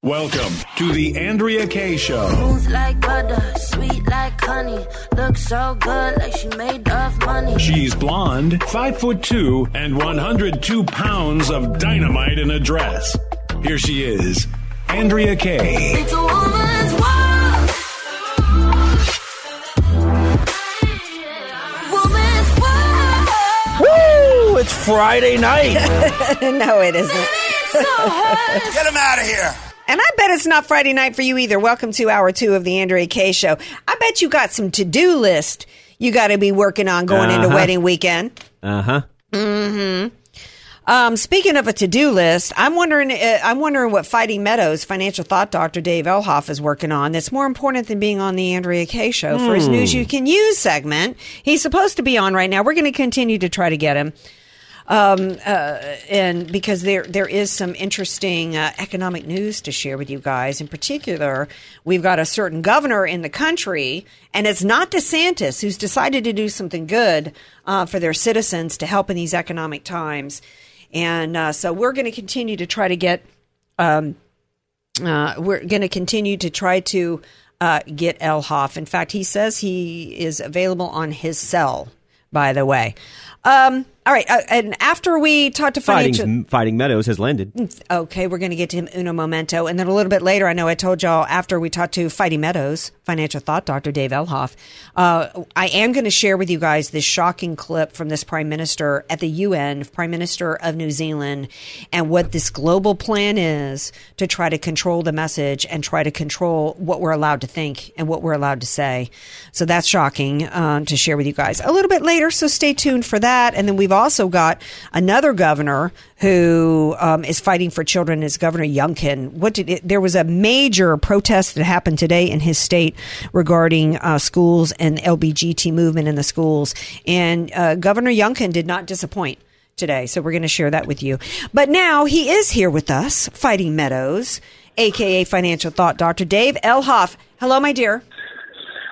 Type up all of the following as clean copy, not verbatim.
Welcome to the Andrea Kay Show. Smooth like butter, sweet like honey. Looks so good, like she made of money. She's blonde, 5'2", and 102 pounds of dynamite in a dress. Here she is, Andrea Kay. It's a woman's world. Woman's world. Woo! It's Friday night. No, it isn't. Get him out of here. And I bet it's not Friday night for you either. Welcome to Hour 2 of the Andrea Kay Show. I bet you got some to-do list you got to be working on going into wedding weekend. Uh-huh. Mm-hmm. Speaking of a to-do list, I'm wondering what Fighting Meadows financial thought doctor Dave Elhoff is working on that's more important than being on the Andrea Kay Show for his News You Can Use segment. He's supposed to be on right now. We're going to continue to try to get him. And because there is some interesting economic news to share with you guys. In particular, we've got a certain governor in the country, and it's not DeSantis, who's decided to do something good for their citizens to help in these economic times. And so we're going to continue to try to get get Elhoff. In fact, he says he is available on his cell, by the way. All right. And after we talk to Fighting Meadows has landed. Okay. We're going to get to him uno momento. And then a little bit later, I know I told y'all after we talked to Fighting Meadows, financial thought doctor Dave Elhoff, I am going to share with you guys this shocking clip from this prime minister at the UN, Prime Minister of New Zealand, and what this global plan is to try to control the message and try to control what we're allowed to think and what we're allowed to say. So that's shocking to share with you guys a little bit later. So stay tuned for that. And then we've also got another governor who is fighting for children, is Governor Youngkin. There was a major protest that happened today in his state regarding schools and LGBT movement in the schools. And Governor Youngkin did not disappoint today. So we're going to share that with you. But now he is here with us, Fighting Meadows, a.k.a. Financial Thought Dr. Dave Elhoff. Hello, my dear.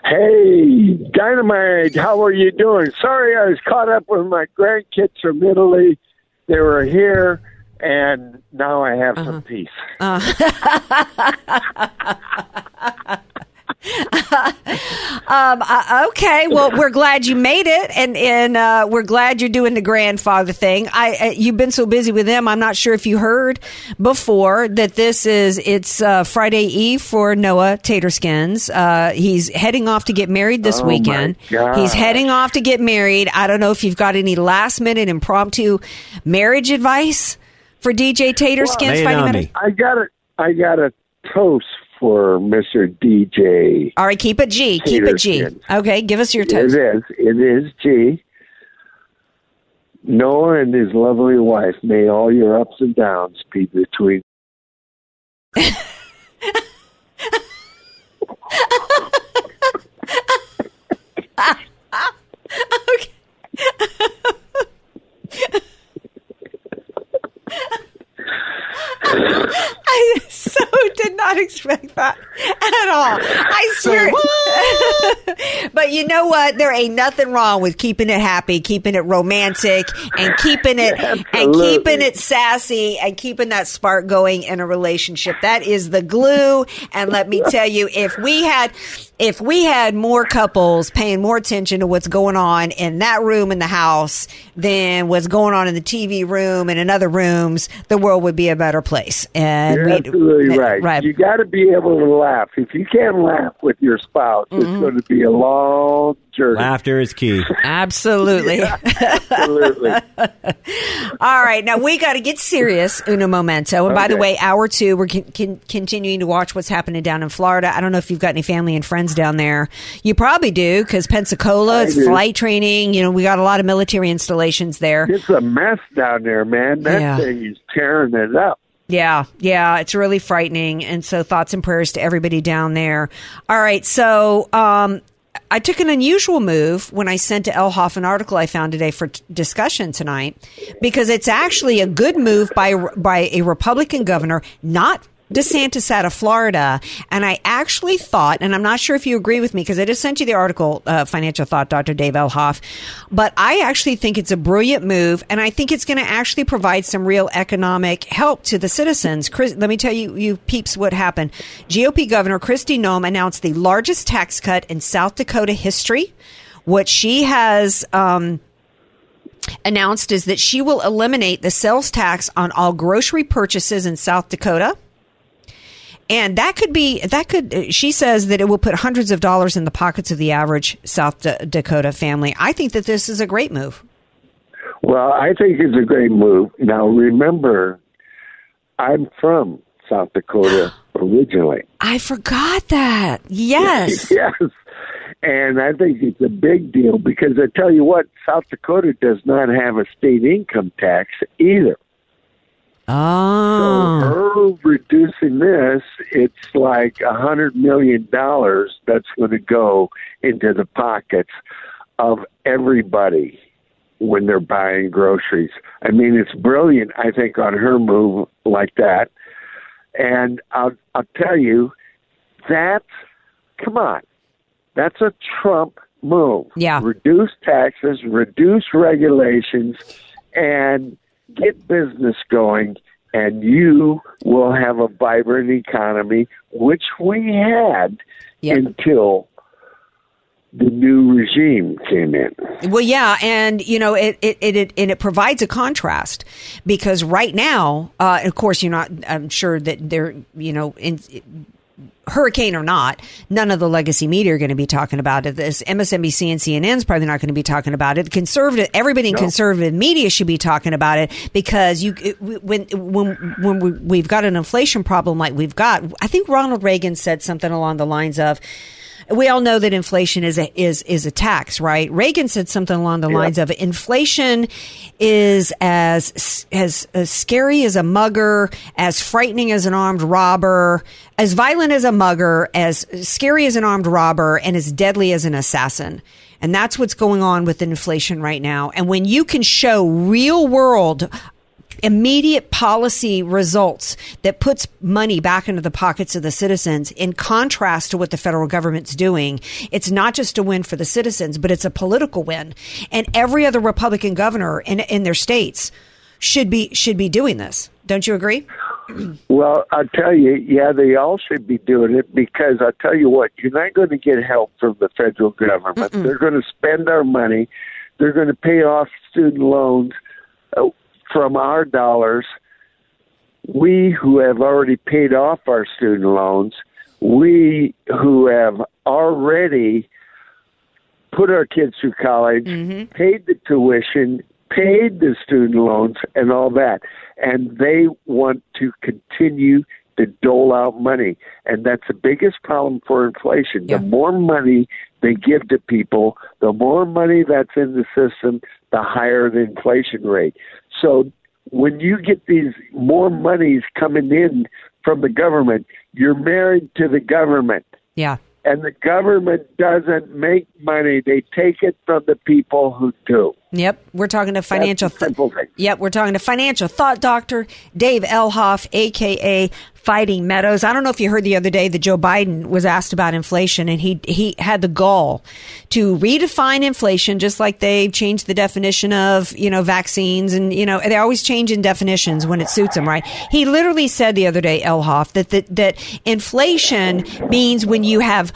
Hey, Dynamite, how are you doing? Sorry, I was caught up with my grandkids from Italy. They were here, and now I have some peace. Okay, well, we're glad you made it, and we're glad you're doing the grandfather thing. You've been so busy with them, I'm not sure if you heard before that it's Friday Eve for Noah Taterskins. He's heading off to get married this weekend. He's heading off to get married. I don't know if you've got any last-minute impromptu marriage advice for DJ Taterskins. Well, I got a toast for Mr. DJ. All right, keep it G. Taterskins. Okay, give us your toast. It is G. Noah and his lovely wife, may all your ups and downs be between. Okay. I so did not expect that at all. I swear. But you know what? There ain't nothing wrong with keeping it happy, keeping it romantic, and keeping it and keeping it sassy, and keeping that spark going in a relationship. That is the glue. And let me tell you, if we had more couples paying more attention to what's going on in that room in the house than what's going on in the TV room and in other rooms, the world would be a better place. And you're absolutely right. You got to be able to laugh. If you can't laugh with your spouse, it's going to be a long journey. Laughter is key. Absolutely. Yeah, absolutely. All right. Now, we got to get serious uno momento. And by the way, Hour 2, we're continuing to watch what's happening down in Florida. I don't know if you've got any family and friends down there. You probably do, because Pensacola, it's flight training. You know, we got a lot of military installations there. It's a mess down there, man. That thing is tearing it up. Yeah, it's really frightening. And so thoughts and prayers to everybody down there. All right, so I took an unusual move when I sent to Elhoff an article I found today for discussion tonight, because it's actually a good move by a Republican governor, not DeSantis out of Florida. And I actually thought, and I'm not sure if you agree with me, because I just sent you the article, Financial Thought, Dr. Dave Elhoff, but I actually think it's a brilliant move, and I think it's going to actually provide some real economic help to the citizens. Chris, let me tell you peeps what happened. GOP Governor Kristi Noem announced the largest tax cut in South Dakota history. What she has announced is that she will eliminate the sales tax on all grocery purchases in South Dakota. And she says that it will put hundreds of dollars in the pockets of the average South Dakota family. I think that this is a great move. Well, I think it's a great move. Now, remember, I'm from South Dakota originally. I forgot that. Yes. Yes. And I think it's a big deal because I tell you what, South Dakota does not have a state income tax either. Oh. So her reducing this, it's like $100 million that's going to go into the pockets of everybody when they're buying groceries. I mean, it's brilliant, I think, on her move like that. And I'll tell you, that's a Trump move. Yeah. Reduce taxes, reduce regulations, and get business going, and you will have a vibrant economy, which we had until the new regime came in. Well, yeah, and you know it provides a contrast, because right now, of course, you're not. I'm sure that they're hurricane or not, none of the legacy media are going to be talking about it. This MSNBC and CNN's probably not going to be talking about it. The conservative, everybody in conservative media should be talking about it, because when we've got an inflation problem like we've got, I think Ronald Reagan said something along the lines of, we all know that inflation is a tax, right? Reagan said something along the lines of, inflation is as scary as a mugger, as frightening as an armed robber, as violent as a mugger, as scary as an armed robber, and as deadly as an assassin. And that's what's going on with inflation right now. And when you can show real world immediate policy results that puts money back into the pockets of the citizens, in contrast to what the federal government's doing, it's not just a win for the citizens, but it's a political win. And every other Republican governor in their states should be doing this. Don't you agree? Well, I'll tell you, yeah, they all should be doing it, because I'll tell you what, you're not going to get help from the federal government. Mm-mm. They're going to spend our money. They're going to pay off student loans from our dollars. We who have already paid off our student loans, we who have already put our kids through college, paid the tuition, paid the student loans, and all that. And they want to continue to dole out money. And that's the biggest problem for inflation. Yeah. The more money they give to people, the more money that's in the system, the higher the inflation rate. So when you get these more monies coming in from the government, you're married to the government. Yeah. And the government doesn't make money. They take it from the people who do. Yep. We're talking to Financial Thought Doctor Dave Elhoff, a.k.a. Fighting Meadows. I don't know if you heard the other day that Joe Biden was asked about inflation, and he had the gall to redefine inflation, just like they've changed the definition of, vaccines, and, they're always changing definitions when it suits them, right? He literally said the other day, Elhoff, that inflation means when you have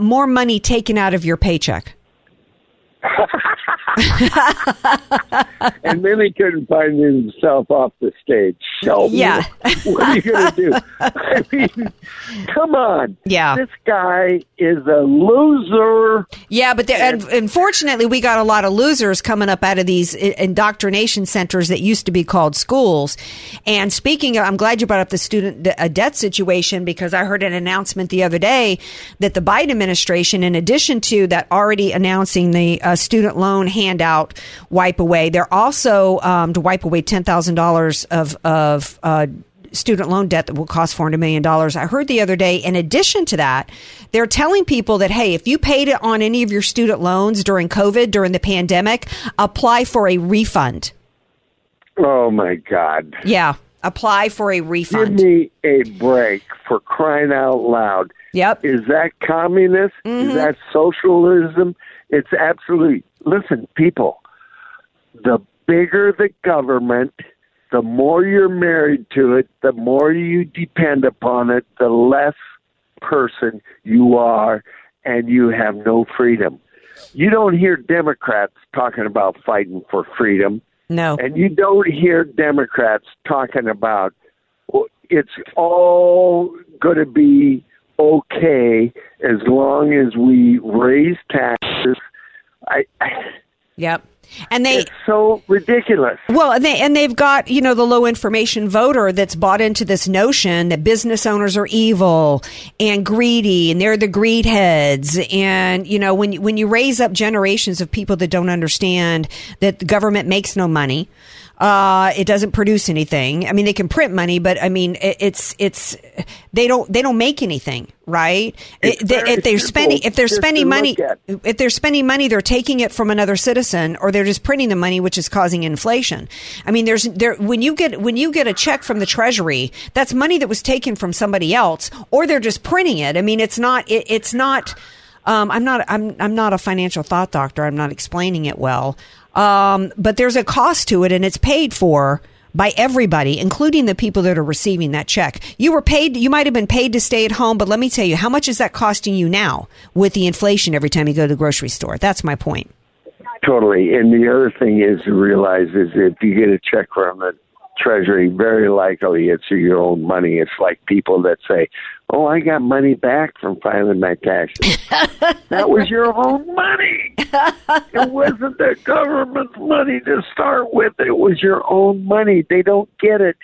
more money taken out of your paycheck. And then he couldn't find himself off the stage. So what are you going to do? I mean, come on. Yeah. This guy is a loser. Yeah, but unfortunately, we got a lot of losers coming up out of these indoctrination centers that used to be called schools. And speaking of, I'm glad you brought up the student debt situation, because I heard an announcement the other day that the Biden administration, in addition to that already announcing the student loan handout wipe away, they're also to wipe away $10,000 of student loan debt that will cost $400 million. I heard the other day, in addition to that, they're telling people that, hey, if you paid on any of your student loans during COVID, during the pandemic, apply for a refund. Oh, my God. Yeah. Apply for a refund. Give me a break, for crying out loud. Yep. Is that communist? Mm-hmm. Is that socialism? It's absolutely. Listen, people, the bigger the government, the more you're married to it, the more you depend upon it, the less person you are, and you have no freedom. You don't hear Democrats talking about fighting for freedom. No. And you don't hear Democrats talking about, well, it's all going to be okay as long as we raise taxes. Yep. And it's so ridiculous. Well, and they've got, you know, the low information voter that's bought into this notion that business owners are evil and greedy, and they're the greed heads. And, you know, when you raise up generations of people that don't understand that the government makes no money, it doesn't produce anything. I mean, they can print money, but I mean, they don't make anything, right? If they're spending money, they're taking it from another citizen, or they're just printing the money, which is causing inflation. I mean, when you get a check from the Treasury, that's money that was taken from somebody else, or they're just printing it. I mean, it's not. I'm not a financial thought doctor. I'm not explaining it well. But there's a cost to it, and it's paid for by everybody, including the people that are receiving that check. You were paid, you might have been paid to stay at home, but let me tell you, how much is that costing you now with the inflation every time you go to the grocery store? That's my point. Totally. And the other thing is to realize is if you get a check from the Treasury, very likely it's your own money. It's like people that say, oh, I got money back from filing my taxes. That was your own money. It wasn't the government's money to start with. It was your own money. They don't get it.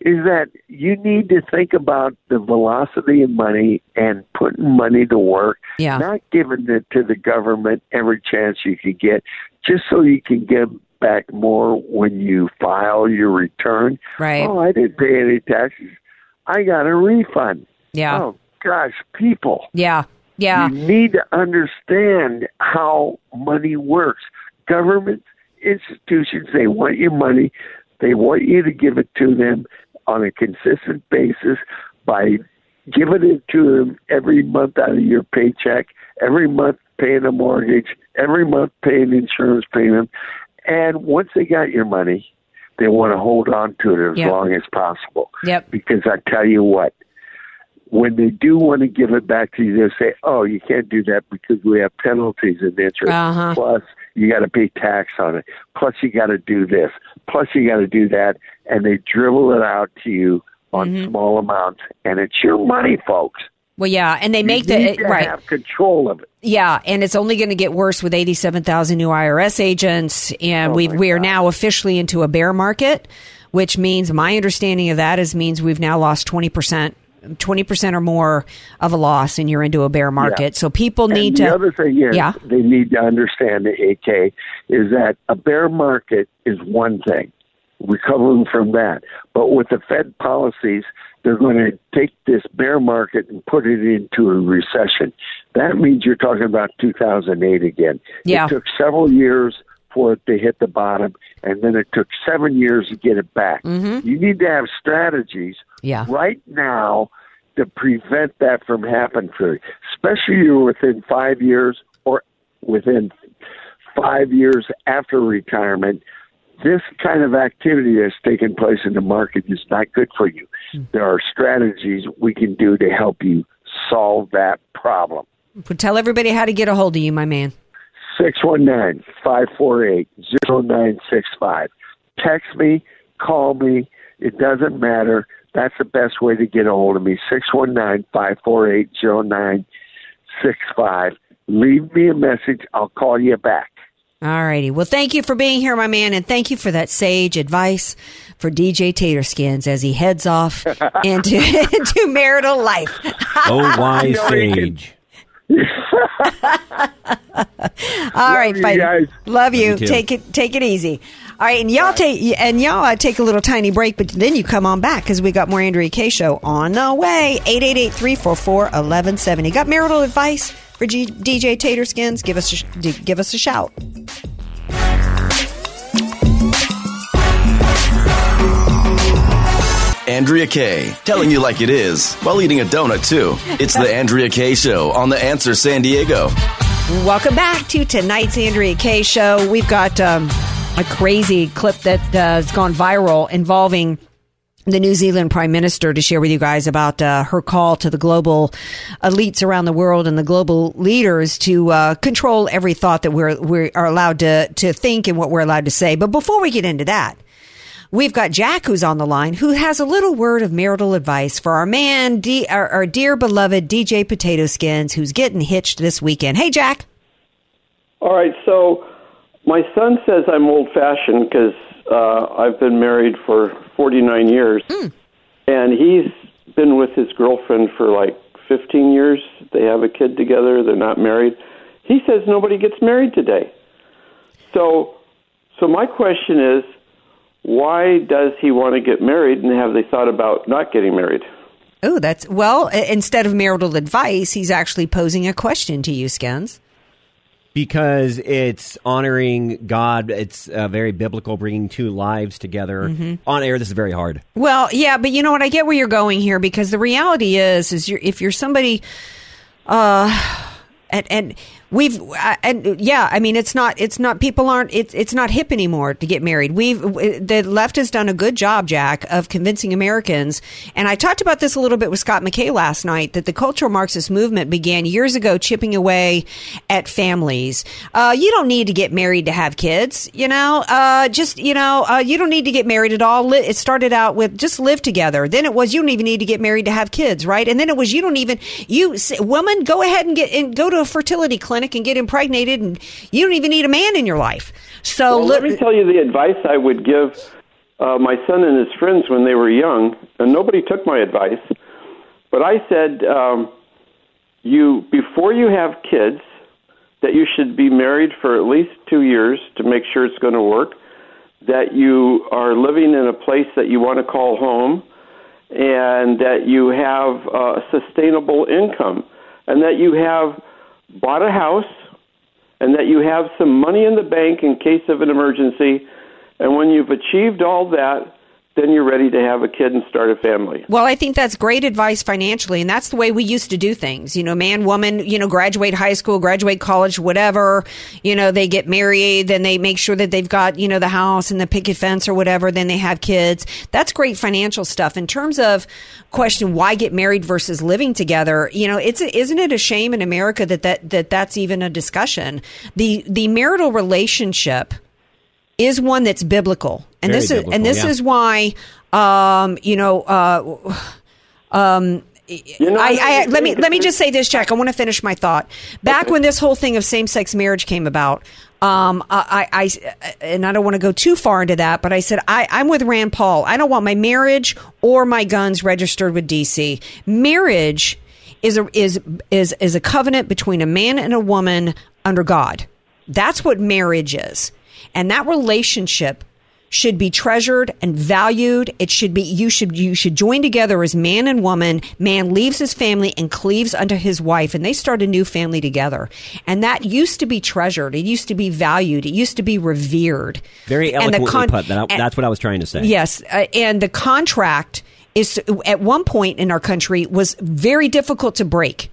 Is that you need to think about the velocity of money and putting money to work, not giving it to the government every chance you could get, just so you can give back more when you file your return. Right. Oh, I didn't pay any taxes. I got a refund. Yeah. Oh, gosh, people. Yeah, yeah. You need to understand how money works. Government institutions, they want your money. They want you to give it to them on a consistent basis by giving it to them every month out of your paycheck, every month paying a mortgage, every month paying insurance payment. And once they got your money, they want to hold on to it as long as possible. Yep. Because I tell you what, when they do want to give it back to you, they'll say, oh, you can't do that because we have penalties and interest. Uh-huh. Plus, you got to pay tax on it. Plus, you got to do this. Plus, you got to do that. And they dribble it out to you on small amounts. And it's your money, folks. Well, yeah, and they make that right. Have control of it. Yeah, and it's only going to get worse with 87,000 new IRS agents, and we are now officially into a bear market, which means my understanding of that means we've now lost 20% or more of a loss, and you're into a bear market. Yeah. So people need to. The other thing is, they need to understand, AK, is that a bear market is one thing, recovering from that, but with the Fed policies, they're going to take this bear market and put it into a recession. That means you're talking about 2008 again. Yeah. It took several years for it to hit the bottom, and then it took 7 years to get it back. Mm-hmm. You need to have strategies right now to prevent that from happening for you, especially within 5 years or within 5 years after retirement. This kind of activity that's taking place in the market is not good for you. There are strategies we can do to help you solve that problem. But tell everybody how to get a hold of you, my man. 619-548-0965. Text me, call me. It doesn't matter. That's the best way to get a hold of me, 619-548-0965. Leave me a message. I'll call you back. All righty. Well, thank you for being here, my man, and thank you for that sage advice for DJ Taterskins as he heads off into marital life. Oh, wise sage. All right, buddy. Love you. Take it easy. All right, and y'all take a little tiny break, but then you come on back because we got more Andrea Kay Show on the way. 888-344-1170. Got marital advice for DJ Taterskins? Give us a shout. Andrea Kay, telling you like it is while eating a donut too. It's the Andrea Kay Show on The Answer San Diego. Welcome back to tonight's Andrea Kay Show. We've got a crazy clip that has gone viral involving the New Zealand Prime Minister to share with you guys about her call to the global elites around the world and the global leaders to control every thought that we are allowed to think and what we're allowed to say. But before we get into that, we've got Jack, who's on the line, who has a little word of marital advice for our man, our dear beloved DJ Potato Skins, who's getting hitched this weekend. Hey, Jack. All right. So my son says I'm old-fashioned because I've been married for 49 years, and he's been with his girlfriend for like 15 years. They have a kid together. They're not married. He says nobody gets married today. So my question is, why does he want to get married, and have they thought about not getting married? Oh, that's, well, instead of marital advice, he's actually posing a question to you, Skins. Because it's honoring God. It's very biblical, bringing two lives together. Mm-hmm. On air, this is very hard. Well, yeah, but you know what? I get where you're going here, because the reality is if you're somebody... it's not hip anymore to get married. The left has done a good job, Jack, of convincing Americans. And I talked about this a little bit with Scott McKay last night, that the cultural Marxist movement began years ago, chipping away at families. You don't need to get married to have kids, you don't need to get married at all. It started out with just live together. Then it was, you don't even need to get married to have kids. Right. And then it was, woman, go ahead and go to a fertility clinic and get impregnated, and you don't even need a man in your life. So let me tell you the advice I would give my son and his friends when they were young, and nobody took my advice. But I said, before you have kids, that you should be married for at least 2 years to make sure it's going to work, that you are living in a place that you want to call home, and that you have a sustainable income, and that you have bought a house, and that you have some money in the bank in case of an emergency. And when you've achieved all that, then you're ready to have a kid and start a family. Well, I think that's great advice financially, and that's the way we used to do things. Man, woman, graduate high school, graduate college, whatever. They get married, then they make sure that they've got, the house and the picket fence or whatever, then they have kids. That's great financial stuff. In terms of question, why get married versus living together, isn't it a shame in America that's even a discussion? The marital relationship is one that's biblical. And this is why, let me just say this, Jack. I want to finish my thought. Back when this whole thing of same-sex marriage came about, I don't want to go too far into that, but I said, I'm with Rand Paul. I don't want my marriage or my guns registered with DC. Marriage is a covenant between a man and a woman under God. That's what marriage is. And that relationship should be treasured and valued. It should be, you should join together as man and woman. Man leaves his family and cleaves unto his wife, and they start a new family together. And that used to be treasured. It used to be valued. It used to be revered. Very eloquently put. That's what I was trying to say. Yes. And the contract is, at one point in our country, was very difficult to break,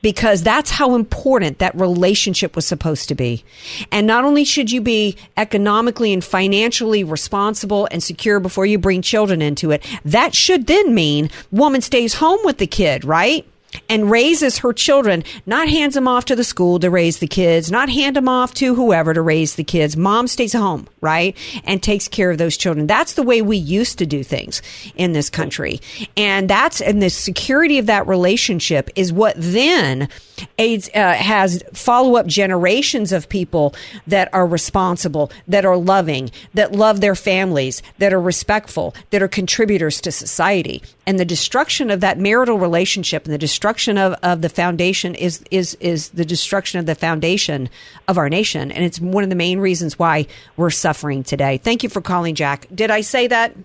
because that's how important that relationship was supposed to be. And not only should you be economically and financially responsible and secure before you bring children into it, that should then mean woman stays home with the kid, right? And raises her children, not hands them off to the school to raise the kids, not hand them off to whoever to raise the kids. Mom stays home, right? And takes care of those children. That's the way we used to do things in this country. And the security of that relationship is what then aids, has follow-up generations of people that are responsible, that are loving, that love their families, that are respectful, that are contributors to society. And the destruction of that marital relationship and the destruction of the foundation is the destruction of the foundation of our nation. And it's one of the main reasons why we're suffering today. Thank you for calling, Jack. Did I say that?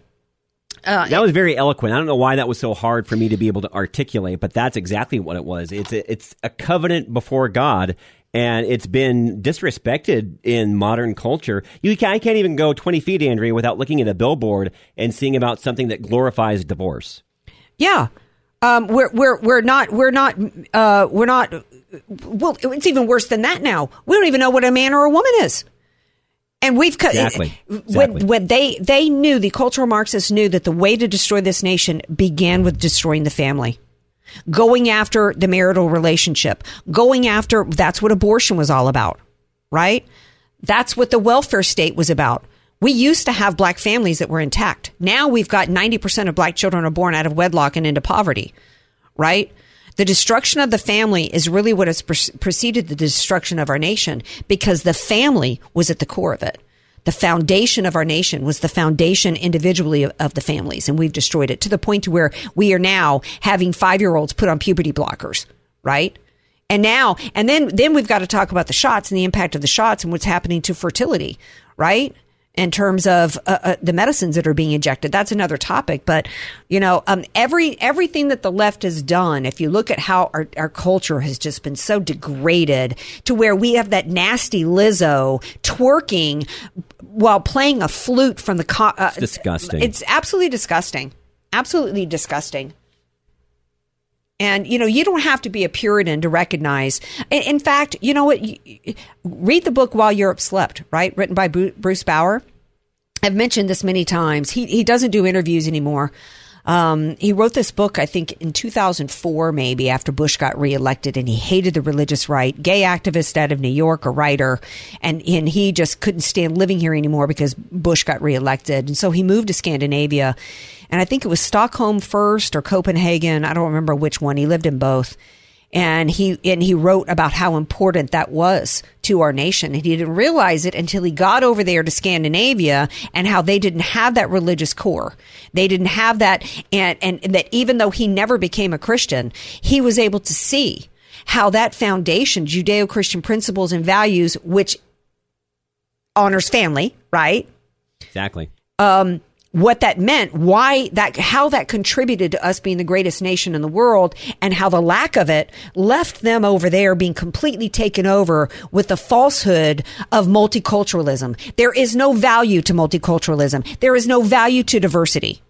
That was very eloquent. I don't know why that was so hard for me to be able to articulate, but that's exactly what it was. It's a covenant before God, and it's been disrespected in modern culture. I can't even go 20 feet, Andrea, without looking at a billboard and seeing about something that glorifies divorce. Yeah, we're not. Well, it's even worse than that now. We don't even know what a man or a woman is. And we've when they knew, the cultural Marxists knew that the way to destroy this nation began with destroying the family, going after the marital relationship, that's what abortion was all about, right? That's what the welfare state was about. We used to have black families that were intact. Now we've got 90% of black children are born out of wedlock and into poverty, right? The destruction of the family is really what has preceded the destruction of our nation, because the family was at the core of it. The foundation of our nation was the foundation individually of the families, and we've destroyed it to the point to where we are now having 5-year-olds put on puberty blockers, right? And now, and then we've got to talk about the shots and the impact of the shots and what's happening to fertility, right? In terms of the medicines that are being injected. That's another topic. But, you know, everything that the left has done, if you look at how our culture has just been so degraded to where we have that nasty Lizzo twerking while playing a flute from the... It's disgusting. It's absolutely disgusting. Absolutely disgusting. And, you know, you don't have to be a Puritan to recognize. In fact, you know what? Read the book While Europe Slept, right? Written by Bruce Bauer. I've mentioned this many times. He doesn't do interviews anymore. He wrote this book, I think, in 2004, maybe, after Bush got reelected, and he hated the religious right. Gay activist out of New York, a writer, and he just couldn't stand living here anymore because Bush got reelected. And so he moved to Scandinavia. And I think it was Stockholm first or Copenhagen. I don't remember which one. He lived in both. And he wrote about how important that was to our nation. And he didn't realize it until he got over there to Scandinavia and how they didn't have that religious core. They didn't have that. And that even though he never became a Christian, he was able to see how that foundation, Judeo-Christian principles and values, which honors family, right? Exactly. What that meant, how that contributed to us being the greatest nation in the world, and how the lack of it left them over there being completely taken over with the falsehood of multiculturalism. There is no value to multiculturalism. There is no value to diversity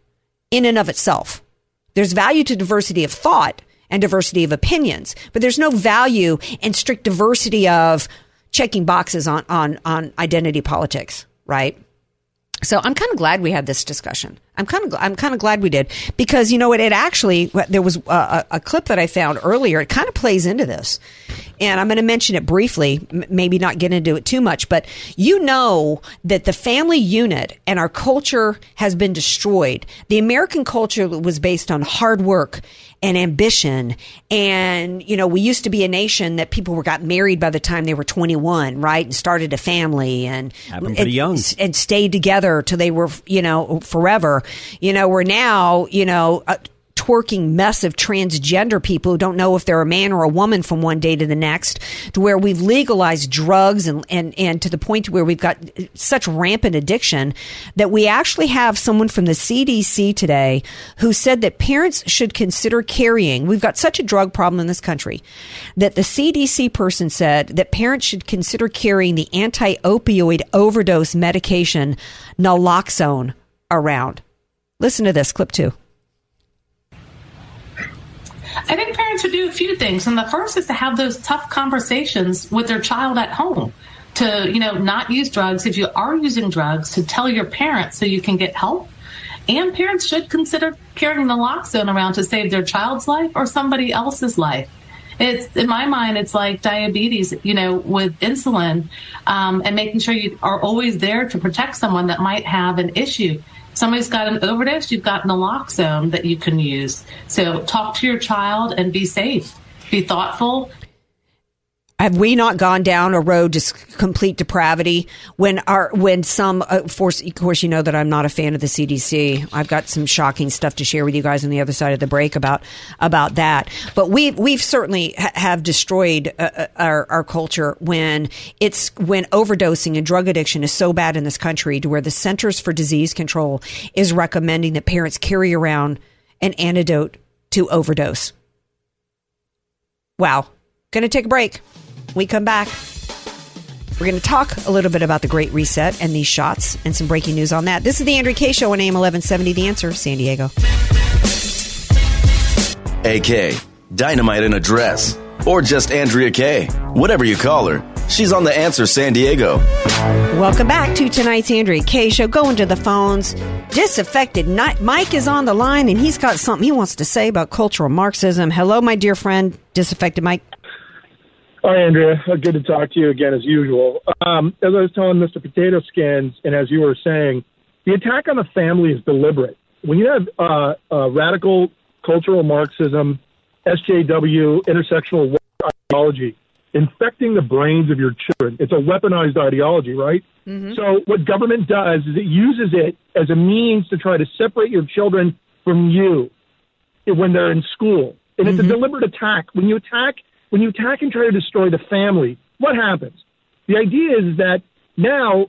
in and of itself. There's value to diversity of thought and diversity of opinions, but there's no value in strict diversity of checking boxes on identity politics, right? So I'm kind of glad we had this discussion. I'm kind of glad we did, because you know what? It actually, there was a clip that I found earlier. It kind of plays into this, and I'm going to mention it briefly. Maybe not get into it too much, but you know that the family unit and our culture has been destroyed. The American culture was based on hard work and ambition, and you know, we used to be a nation that people got married by the time they were 21, right, and started a family and happened pretty young and stayed together till they were, you know, forever. You know, we're now, you know, a twerking mess of transgender people who don't know if they're a man or a woman from one day to the next, to where we've legalized drugs and to the point where we've got such rampant addiction that we actually have someone from the CDC today who said that parents should consider carrying. We've got such a drug problem in this country that the CDC person said that parents should consider carrying the anti-opioid overdose medication naloxone around. Listen to this clip too. I think parents should do a few things, and the first is to have those tough conversations with their child at home, to, you know, not use drugs. If you are using drugs, to tell your parents so you can get help. And parents should consider carrying naloxone around to save their child's life or somebody else's life. It's, in my mind, it's like diabetes, you know, with insulin, and making sure you are always there to protect someone that might have an issue. Somebody's got an overdose, you've got naloxone that you can use. So talk to your child and be safe. Be thoughtful. Have we not gone down a road to complete depravity when, of course, you know that I'm not a fan of the CDC. I've got some shocking stuff to share with you guys on the other side of the break about that. But we've certainly have destroyed our culture when overdosing and drug addiction is so bad in this country to where the Centers for Disease Control is recommending that parents carry around an antidote to overdose. Wow. Going to take a break. We come back. We're going to talk a little bit about the Great Reset and these shots and some breaking news on that. This is the Andrea Kay Show on AM 1170, The Answer, San Diego. AK, dynamite in a dress, or just Andrea Kay, whatever you call her. She's on The Answer San Diego. Welcome back to tonight's Andrea Kay Show. Going to the phones. Disaffected Mike is on the line, and he's got something he wants to say about cultural Marxism. Hello, my dear friend, Disaffected Mike. Hi, Andrea. Good to talk to you again, as usual. As I was telling Mr. Potato Skins, and as you were saying, the attack on the family is deliberate. When you have radical cultural Marxism, SJW, intersectional ideology, infecting the brains of your children. It's a weaponized ideology, right? Mm-hmm. So what government does is it uses it as a means to try to separate your children from you when they're in school. And it's a deliberate attack. When you attack and try to destroy the family, what happens? The idea is that now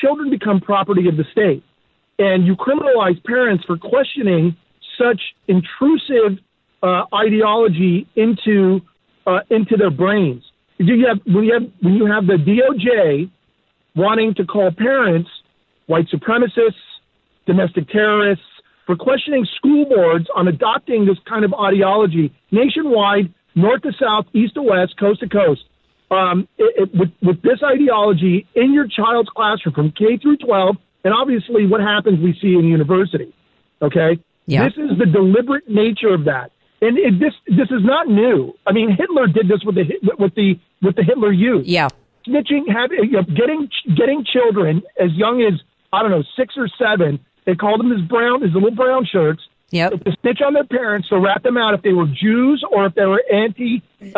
children become property of the state. And you criminalize parents for questioning such intrusive ideology into their brains. When you have the DOJ wanting to call parents white supremacists, domestic terrorists, for questioning school boards on adopting this kind of ideology nationwide, north to south, east to west, coast to coast. With this ideology in your child's classroom from K through 12, and obviously what happens we see in university. Okay? Yeah. This is the deliberate nature of that. And this is not new. I mean, Hitler did this with the Hitler Youth. Yeah, snitching, getting children as young as, I don't know, 6 or 7. They called them his little brown shirts. Yep. To snitch on their parents, to rat them out if they were Jews or if they were anti-Nazis.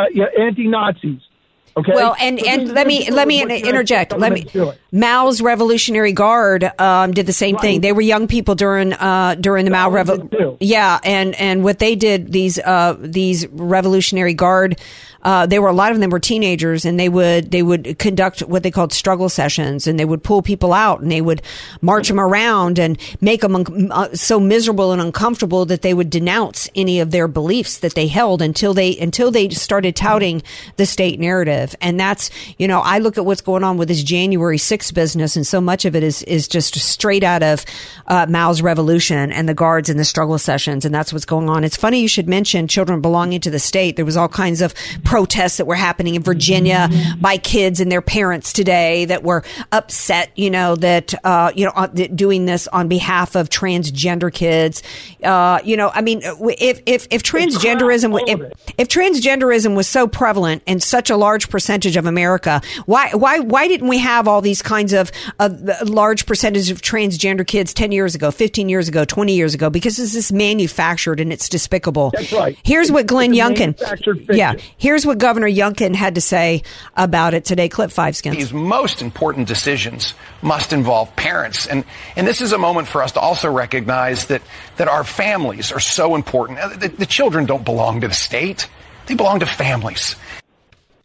Okay. Well, and let me interject. Mao's Revolutionary Guard did the same thing. They were young people during the Mao Revolution. Yeah, and what they did, these Revolutionary Guard, they were, a lot of them were teenagers, and they would conduct what they called struggle sessions, and they would pull people out, and they would march them around and make them so miserable and uncomfortable that they would denounce any of their beliefs that they held until they started touting the state narrative. And that's, you know, I look at what's going on with this January 6th business, and so much of it is just straight out of Mao's revolution and the guards and the struggle sessions, and that's what's going on. It's funny you should mention children belonging to the state. There was all kinds of protests that were happening in Virginia by kids and their parents today that were upset, you know, that, doing this on behalf of transgender kids. If transgenderism was so prevalent and such a large percentage of America, why didn't we have all these kinds of large percentage of transgender kids 10 years ago, 15 years ago, 20 years ago? Because this is manufactured and it's despicable. That's right. Here's what Governor Youngkin had to say about it today. Clip 5, Skins. These most important decisions must involve parents. And this is a moment for us to also recognize that our families are so important. The children don't belong to the state. They belong to families.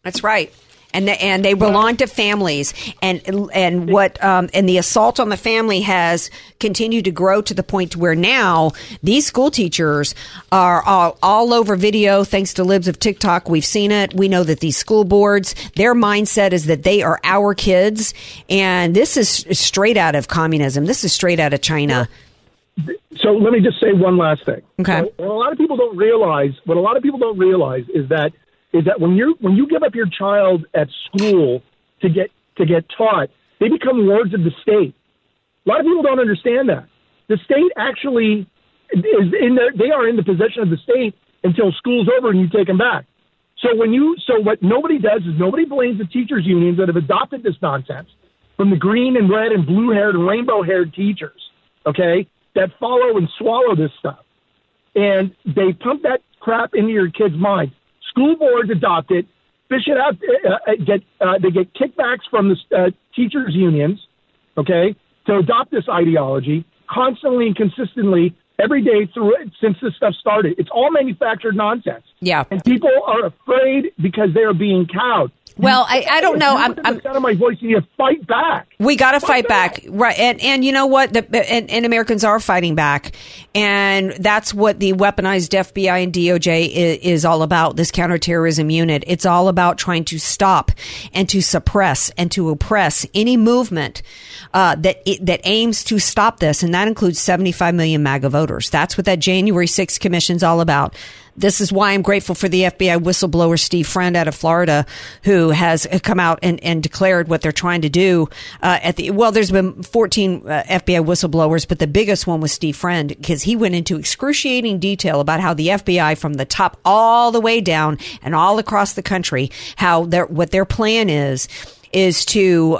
That's right. And they belong to families, and the assault on the family has continued to grow to the point to where now these school teachers are all over video, thanks to libs of TikTok. We've seen it. We know that these school boards, their mindset is that they are our kids, and this is straight out of communism. This is straight out of China. So let me just say one last thing. Okay. So what a lot of people don't realize is that when you give up your child at school to get taught, they become wards of the state. A lot of people don't understand that. The state actually is they are in the possession of the state until school's over and you take them back. So what nobody does is nobody blames the teachers unions that have adopted this nonsense from the green and red and blue haired and rainbow haired teachers, okay, that follow and swallow this stuff. And they pump that crap into your kids' minds. School boards adopt it. fish it out. They get kickbacks from the teachers' unions, okay, to adopt this ideology constantly and consistently every day through it since this stuff started. It's all manufactured nonsense. Yeah, and people are afraid because they are being cowed. Well, I don't know. I'm out of my voice. You need to fight back. We got to fight back. Right. And you know what? And Americans are fighting back. And that's what the weaponized FBI and DOJ is all about. This counterterrorism unit. It's all about trying to stop and to suppress and to oppress any movement that aims to stop this. And that includes 75 million MAGA voters. That's what that January 6th commission's all about. This is why I'm grateful for the FBI whistleblower Steve Friend out of Florida, who has come out and declared what they're trying to do. There's been 14 FBI whistleblowers, but the biggest one was Steve Friend, because he went into excruciating detail about how the FBI, from the top all the way down and all across the country, how what their plan is to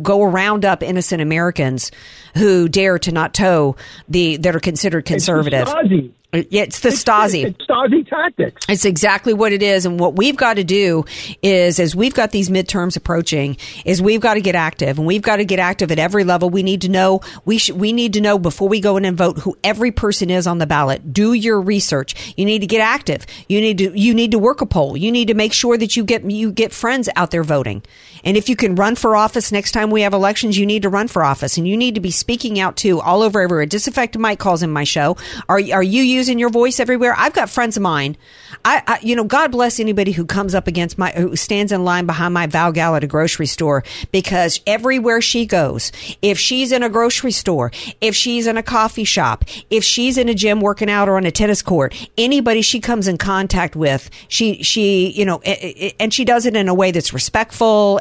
go round up innocent Americans who dare to not toe that are considered conservative. Yeah, it's the Stasi. It's Stasi tactics. It's exactly what it is. And what we've got to do is, as we've got these midterms approaching, is we've got to get active. And we've got to get active at every level. We need to know, we need to know before we go in and vote who every person is on the ballot. Do your research. You need to get active. You need to work a poll. You need to make sure that you get friends out there voting. And if you can run for office next time we have elections, you need to run for office. And you need to be speaking out too, all over everywhere. Disaffected Mike calls in my show. Are you using your voice everywhere? I've got friends of mine. I you know, God bless anybody who comes up against who stands in line behind my Val Gal at a grocery store, because everywhere she goes, if she's in a grocery store, if she's in a coffee shop, if she's in a gym working out or on a tennis court, anybody she comes in contact with, she you know, and she does it in a way that's respectful,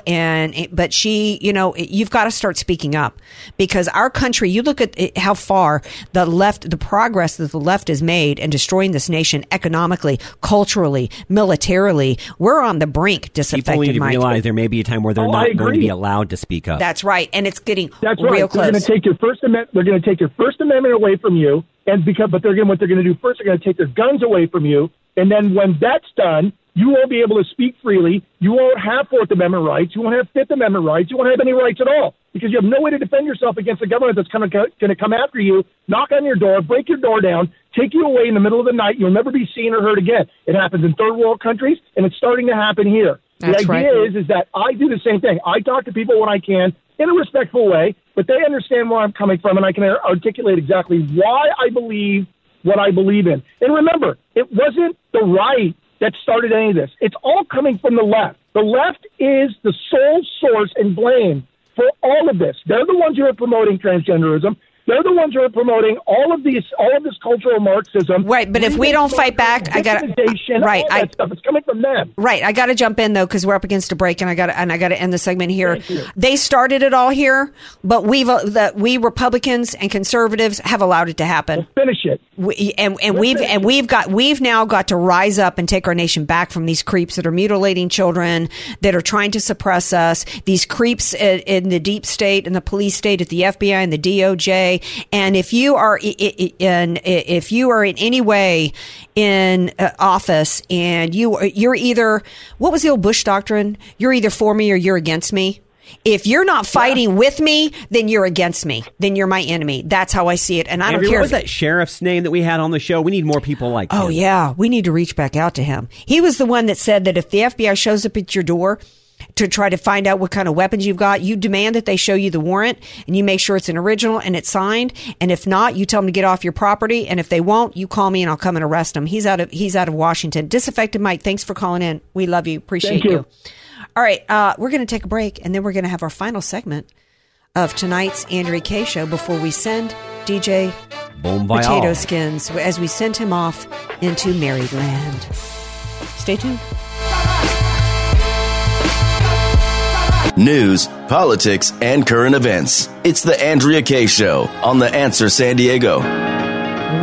but she, you know, you've got to start speaking up, because our country, you look at how far the progress that the left is made and destroying this nation economically, culturally, militarily. We're on the brink, Disaffected Mike. People need to realize there may be a time where they're not going to be allowed to speak up. That's right, and it's getting real close. They're going to take your First Amendment away from you, what they're going to do first, they're going to take their guns away from you, and then when that's done, you won't be able to speak freely. You won't have Fourth Amendment rights. You won't have Fifth Amendment rights. You won't have any rights at all, because you have no way to defend yourself against the government that's going to come after you, knock on your door, break your door down, take you away in the middle of the night. You'll never be seen or heard again. It happens in third world countries, and it's starting to happen here. That's the idea, right, is that I do the same thing. I talk to people when I can in a respectful way, but they understand where I'm coming from, and I can articulate exactly why I believe what I believe in. And remember, it wasn't the right that started any of this. It's all coming from the left. The left is the sole source and blame for all of this. They're the ones who are promoting transgenderism. They're the ones who are promoting all of this cultural Marxism. Right, but if we don't fight back, it's coming from them. Right, I got to jump in though, because we're up against a break, and I got to end the segment here. They started it all here, but we Republicans and conservatives have allowed it to happen. Let's finish it. We've now got to rise up and take our nation back from these creeps that are mutilating children, that are trying to suppress us. These creeps in the deep state and the police state, at the FBI and the DOJ. And if you are in any way in office, and you're either, what was the old Bush doctrine? You're either for me or you're against me. If you're not fighting with me, then you're against me. Then you're my enemy. That's how I see it. And I don't care. What was that sheriff's name that we had on the show? We need more people like him. Oh, yeah. We need to reach back out to him. He was the one that said that if the FBI shows up at your door to try to find out what kind of weapons you've got, you demand that they show you the warrant, and you make sure it's an original and it's signed. And if not, you tell them to get off your property. And if they won't, you call me and I'll come and arrest them. He's out of Washington. Disaffected Mike, thanks for calling in. We love you. Appreciate you. All right. We're going to take a break, and then we're going to have our final segment of tonight's Andrea Kay Show before we send DJ Taterskins, as we send him off into Maryland. Stay tuned. News, politics, and current events. It's the Andrea Kay Show on The Answer San Diego.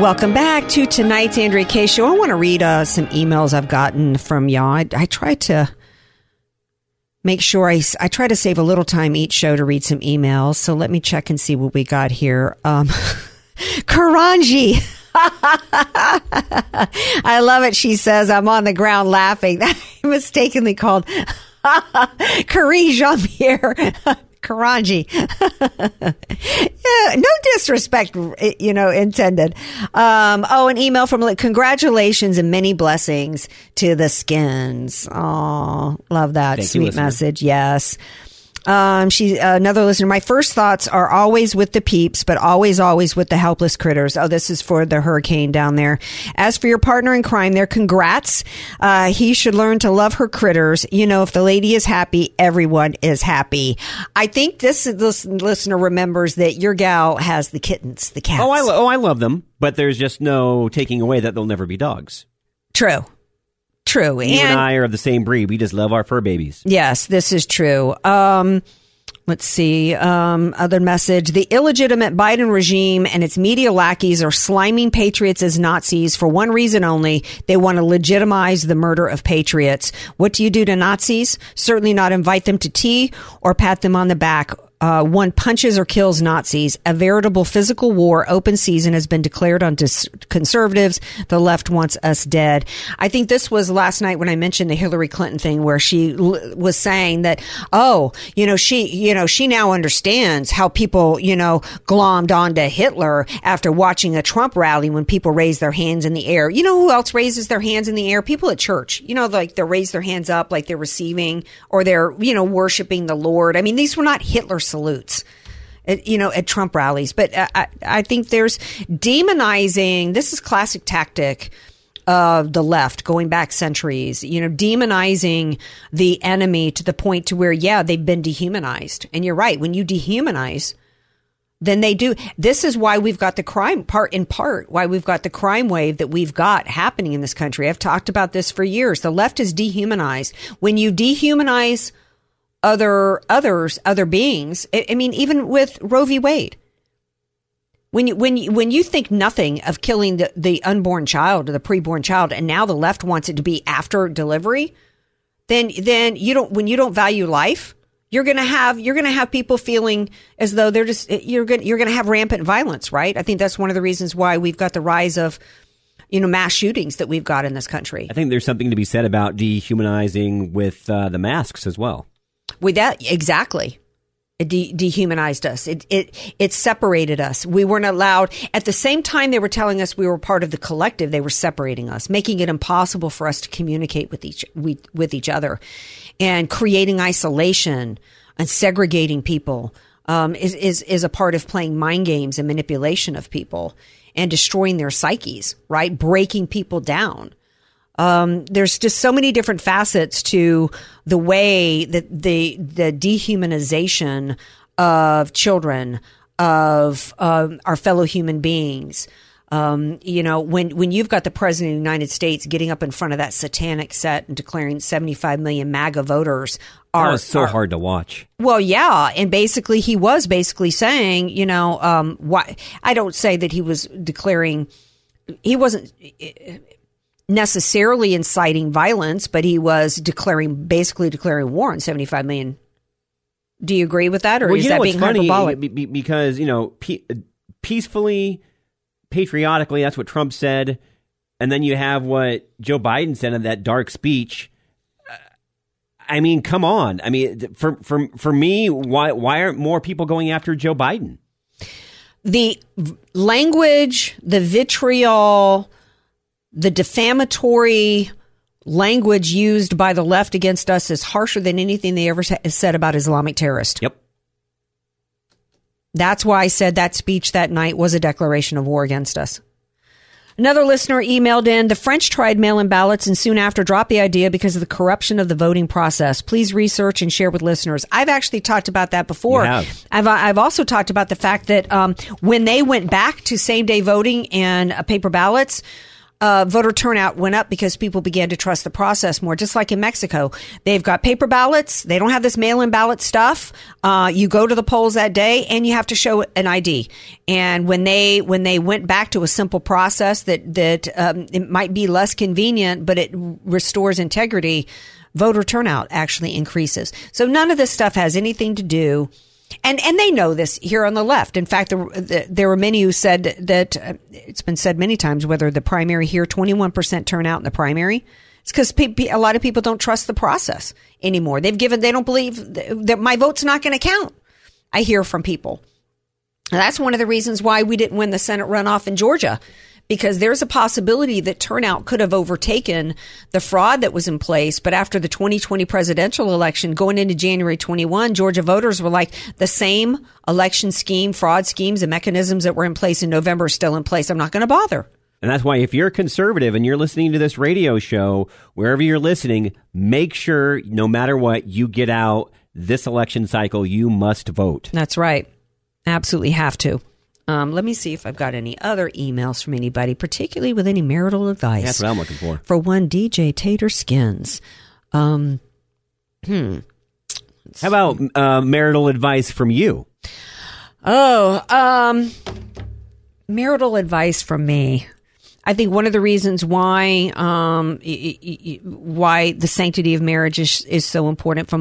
Welcome back to tonight's Andrea Kay Show. I want to read some emails I've gotten from y'all. I try to make sure I try to save a little time each show to read some emails. So let me check and see what we got here. Karanji. I love it. She says, I'm on the ground laughing. That I mistakenly called Karine Jean-Pierre Karanji. Yeah, no disrespect, you know, intended. An email from, like, congratulations and many blessings to the Skins. Oh, love that. Thank sweet message. Yes. She another listener. My first thoughts are always with the peeps, but always with the helpless critters. Oh, this is for the hurricane down there. As for your partner in crime there, congrats. He should learn to love her critters. You know, if the lady is happy, everyone is happy. I think this listener remembers that your gal has the kittens, the cats. I love them, but there's just no taking away that they'll never be dogs. True. You and I are of the same breed. We just love our fur babies. Yes, this is true. Let's see. Other message. The illegitimate Biden regime and its media lackeys are sliming patriots as Nazis for one reason only. They want to legitimize the murder of patriots. What do you do to Nazis? Certainly not invite them to tea or pat them on the back. One punches or kills Nazis. A veritable physical war, open season, has been declared on conservatives. The left wants us dead. I think this was last night when I mentioned the Hillary Clinton thing, where she was saying that, she now understands how people, glommed onto Hitler after watching a Trump rally when people raise their hands in the air. You know who else raises their hands in the air? People at church. Like they raise their hands up, like they're receiving or they're, worshiping the Lord. I mean, these were not Hitler salutes, at Trump rallies. But I think there's demonizing. This is classic tactic of the left going back centuries, demonizing the enemy to the point to where, yeah, they've been dehumanized. And you're right. When you dehumanize, then they do. This is why we've got the crime why we've got the crime wave that we've got happening in this country. I've talked about this for years. The left is dehumanized. When you dehumanize other beings. I mean, even with Roe v. Wade, when you think nothing of killing the unborn child or the preborn child, and now the left wants it to be after delivery, then when you don't value life, you're gonna have people feeling as though they're just you're gonna have rampant violence, right? I think that's one of the reasons why we've got the rise of mass shootings that we've got in this country. I think there's something to be said about dehumanizing with the masks as well. With that, exactly. It dehumanized us. It separated us. We weren't allowed. At the same time they were telling us we were part of the collective, they were separating us, making it impossible for us to communicate with each other, and creating isolation and segregating people is a part of playing mind games and manipulation of people and destroying their psyches, right? Breaking people down. There's just so many different facets to the way that the dehumanization of children, of our fellow human beings. When you've got the president of the United States getting up in front of that satanic set and declaring 75 million MAGA voters that was so hard to watch. Well, yeah. And basically he was saying, why I don't say that he was declaring he wasn't necessarily inciting violence, but he was declaring war on 75 million. Do you agree with that, or is that being hyperbolic? Because peacefully, patriotically, that's what Trump said, and then you have what Joe Biden said in that dark speech. I mean, come on. I mean, for me, why aren't more people going after Joe Biden? The language, the vitriol, the defamatory language used by the left against us is harsher than anything they ever said about Islamic terrorists. Yep. That's why I said that speech that night was a declaration of war against us. Another listener emailed in, the French tried mail-in ballots and soon after dropped the idea because of the corruption of the voting process. Please research and share with listeners. I've actually talked about that before. You have. I've also talked about the fact that when they went back to same-day voting and paper ballots, voter turnout went up because people began to trust the process more. Just like in Mexico, they've got paper ballots. They don't have this mail-in ballot stuff. You go to the polls that day and you have to show an ID. And when they went back to a simple process that it might be less convenient, but it restores integrity, voter turnout actually increases. So none of this stuff has anything to do And they know this here on the left. In fact, there were many who said that it's been said many times, whether the primary here, 21% turnout in the primary. It's because a lot of people don't trust the process anymore. They don't believe that my vote's not going to count. I hear from people. And that's one of the reasons why we didn't win the Senate runoff in Georgia, because there's a possibility that turnout could have overtaken the fraud that was in place. But after the 2020 presidential election, going into January 21, Georgia voters were like, the same election scheme, fraud schemes and mechanisms that were in place in November are still in place. I'm not going to bother. And that's why if you're conservative and you're listening to this radio show, wherever you're listening, make sure no matter what you get out this election cycle, you must vote. That's right. Absolutely have to. Let me see if I've got any other emails from anybody, particularly with any marital advice. That's what I'm looking for. For one, DJ Taterskins. How about marital advice from you? Marital advice from me. I think one of the reasons why the sanctity of marriage is so important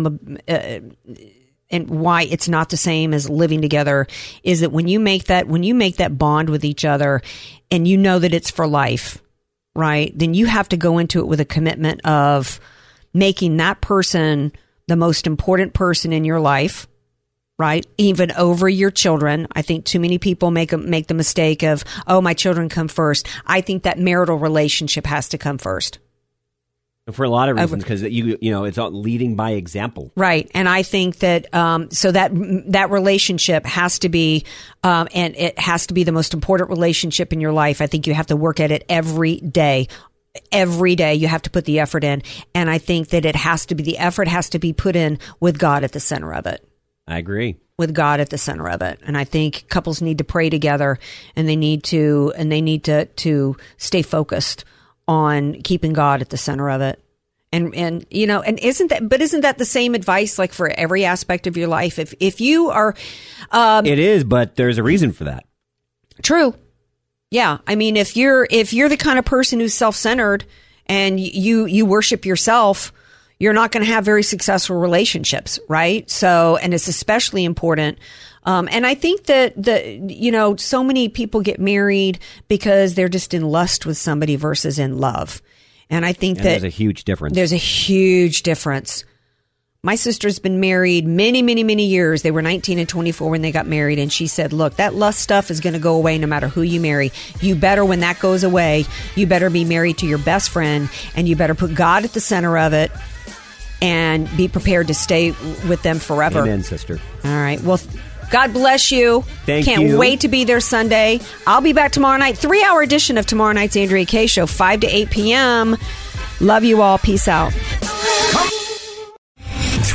and why it's not the same as living together is that when you make that bond with each other and you know that it's for life, right? Then you have to go into it with a commitment of making that person the most important person in your life, right? Even over your children. I think too many people make the mistake of, oh, my children come first. I think that marital relationship has to come first. For a lot of reasons, because you know it's all leading by example, right? And I think that so that relationship has to be, and it has to be the most important relationship in your life. I think you have to work at it every day. Every day you have to put the effort in, and I think that the effort has to be put in with God at the center of it. I agree. With God at the center of it, and I think couples need to pray together, and they need to stay focused on keeping God at the center of it. And you know, and isn't that the same advice like for every aspect of your life? If you are it is, but there's a reason for that. True. Yeah. I mean, if you're the kind of person who's self-centered and you worship yourself, you're not going to have very successful relationships, right? So, and it's especially important. And I think that so many people get married because they're just in lust with somebody versus in love. And I think that there's a huge difference. My sister's been married many, many, many years. They were 19 and 24 when they got married. And she said, look, that lust stuff is going to go away no matter who you marry. You better, when that goes away, you better be married to your best friend, and you better put God at the center of it. And be prepared to stay with them forever. Amen, sister. All right. Well, God bless you. Thank you. Can't wait to be there Sunday. I'll be back tomorrow night. 3-hour edition of tomorrow night's Andrea Kay Show, 5 to 8 p.m. Love you all. Peace out.